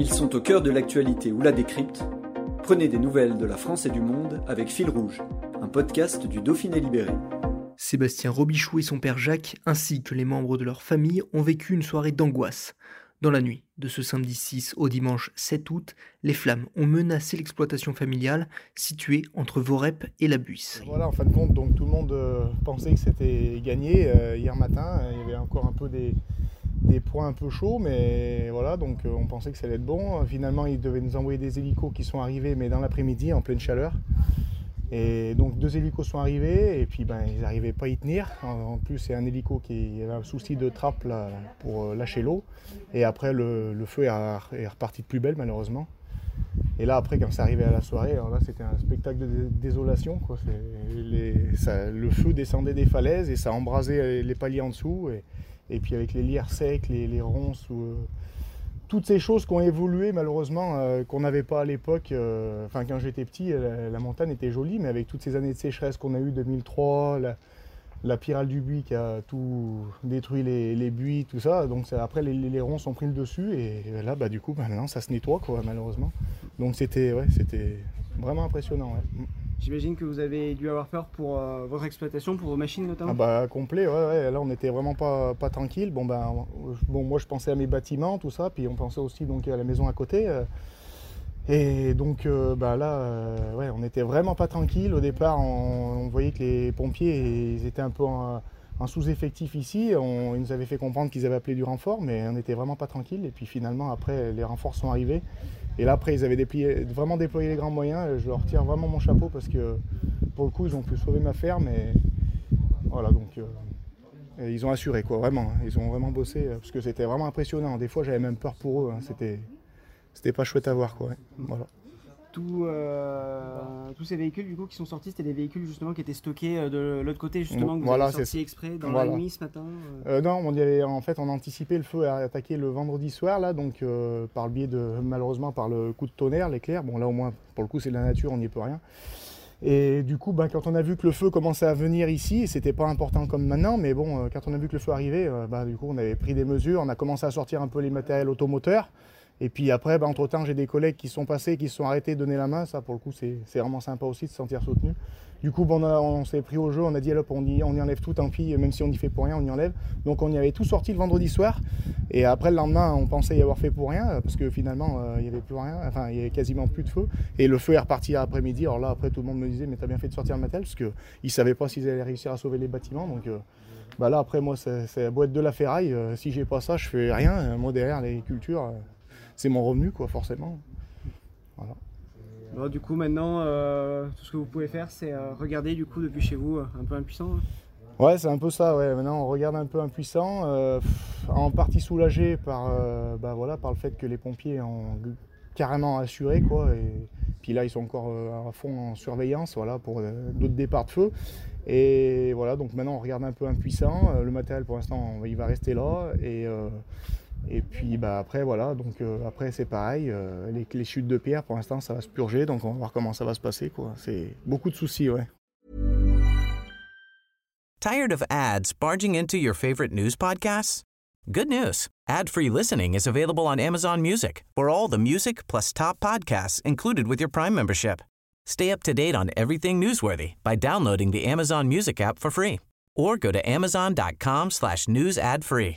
Ils sont au cœur de l'actualité ou la décrypte. Prenez des nouvelles de la France et du monde avec Fil Rouge, un podcast du Dauphiné Libéré. Sébastien Robichoux et son père Jacques, ainsi que les membres de leur famille, ont vécu une soirée d'angoisse. Dans la nuit de ce samedi 6 au dimanche 7 août, les flammes ont menacé l'exploitation familiale située entre Voreppe et La Buisse. Voilà, en fin de compte, donc, tout le monde pensait que c'était gagné. Hier matin, il y avait encore un peu des points un peu chauds, mais voilà, donc on pensait que ça allait être bon. Finalement, ils devaient nous envoyer des hélicos qui sont arrivés, mais dans l'après-midi, en pleine chaleur. Et donc 2 hélicos sont arrivés, et puis ils n'arrivaient pas à y tenir. En plus, c'est un hélico qui avait un souci de trappe là, pour lâcher l'eau. Et après, le feu est reparti de plus belle, malheureusement. Et là, après, quand c'est arrivé à la soirée, alors là, c'était un spectacle de désolation, quoi. Le feu descendait des falaises et ça embrasait les paliers en dessous. Et puis avec les lières secs, les ronces, toutes ces choses qui ont évolué malheureusement, qu'on n'avait pas à l'époque. Enfin, quand j'étais petit, la montagne était jolie, mais avec toutes ces années de sécheresse qu'on a eues, 2003, la pyrale du buis qui a tout détruit, les buis, tout ça. Donc après, les ronces ont pris le dessus et là, du coup, maintenant, ça se nettoie, quoi, malheureusement. Donc c'était vraiment impressionnant. Ouais. J'imagine que vous avez dû avoir peur pour votre exploitation, pour vos machines notamment. Complet, ouais. Là on n'était vraiment pas tranquille. Moi je pensais à mes bâtiments, tout ça, puis on pensait aussi donc à la maison à côté. Et donc là, on n'était vraiment pas tranquille. Au départ, on voyait que les pompiers ils étaient un peu en sous-effectif ici. Ils nous avaient fait comprendre qu'ils avaient appelé du renfort, mais on n'était vraiment pas tranquille. Et puis finalement, après, les renforts sont arrivés. Et là, après, ils avaient vraiment déployé les grands moyens. Je leur tire vraiment mon chapeau parce que, pour le coup, ils ont pu sauver ma ferme. Et voilà, donc, ils ont assuré, quoi, vraiment. Ils ont vraiment bossé parce que c'était vraiment impressionnant. Des fois, j'avais même peur pour eux. Hein. C'était pas chouette à voir, quoi. Ouais. Voilà. Tous ces véhicules du coup qui sont sortis, c'était des véhicules justement qui étaient stockés de l'autre côté justement que vous avez sortis exprès dans la nuit ce matin. Non, on anticipait le feu à attaquer le vendredi soir là, donc par le biais malheureusement par le coup de tonnerre, l'éclair. Bon là au moins pour le coup c'est de la nature, on n'y peut rien. Et du coup, quand on a vu que le feu commençait à venir ici, c'était pas important comme maintenant, mais bon, quand on a vu que le feu arrivait, du coup on avait pris des mesures, on a commencé à sortir un peu les matériels automoteurs. Et puis après, entre-temps, j'ai des collègues qui sont passés, qui se sont arrêtés, donner la main. Ça, pour le coup, c'est vraiment sympa aussi de se sentir soutenu. Du coup, on s'est pris au jeu, on a dit, on y enlève tout, tant pis, même si on n'y fait pour rien, on y enlève. Donc on y avait tout sorti le vendredi soir. Et après, le lendemain, on pensait y avoir fait pour rien, parce que finalement, il n'y avait plus rien. Enfin, il n'y avait quasiment plus de feu. Et le feu est reparti après-midi. Alors là, après, tout le monde me disait, mais t'as bien fait de sortir le matériel, parce qu'ils ne savaient pas s'ils allaient réussir à sauver les bâtiments. Donc là, après, moi, c'est la boîte de la ferraille. Si j'ai pas ça, je fais rien. Moi, derrière, les cultures... c'est mon revenu, quoi, forcément. Voilà. Alors, du coup, maintenant, tout ce que vous pouvez faire, c'est regarder, du coup, depuis chez vous, un peu impuissant. Ouais, c'est un peu ça, ouais. Maintenant, on regarde un peu impuissant, en partie soulagé par le fait que les pompiers ont carrément assuré, quoi. Et puis là, ils sont encore à fond en surveillance, voilà, pour d'autres départs de feu. Et voilà, donc maintenant, on regarde un peu impuissant. Le matériel, pour l'instant, il va rester là. Et puis après voilà, donc après c'est pareil, les chutes de pierre pour l'instant ça va se purger, donc on va voir comment ça va se passer, quoi. C'est beaucoup de soucis, ouais. Tired of ads barging into your favorite news podcasts? Good news. Ad-free listening is available on Amazon Music for all the music plus top podcasts included with your Prime membership. Stay up to date on everything newsworthy by downloading the Amazon Music app for free or go to amazon.com/newsadfree.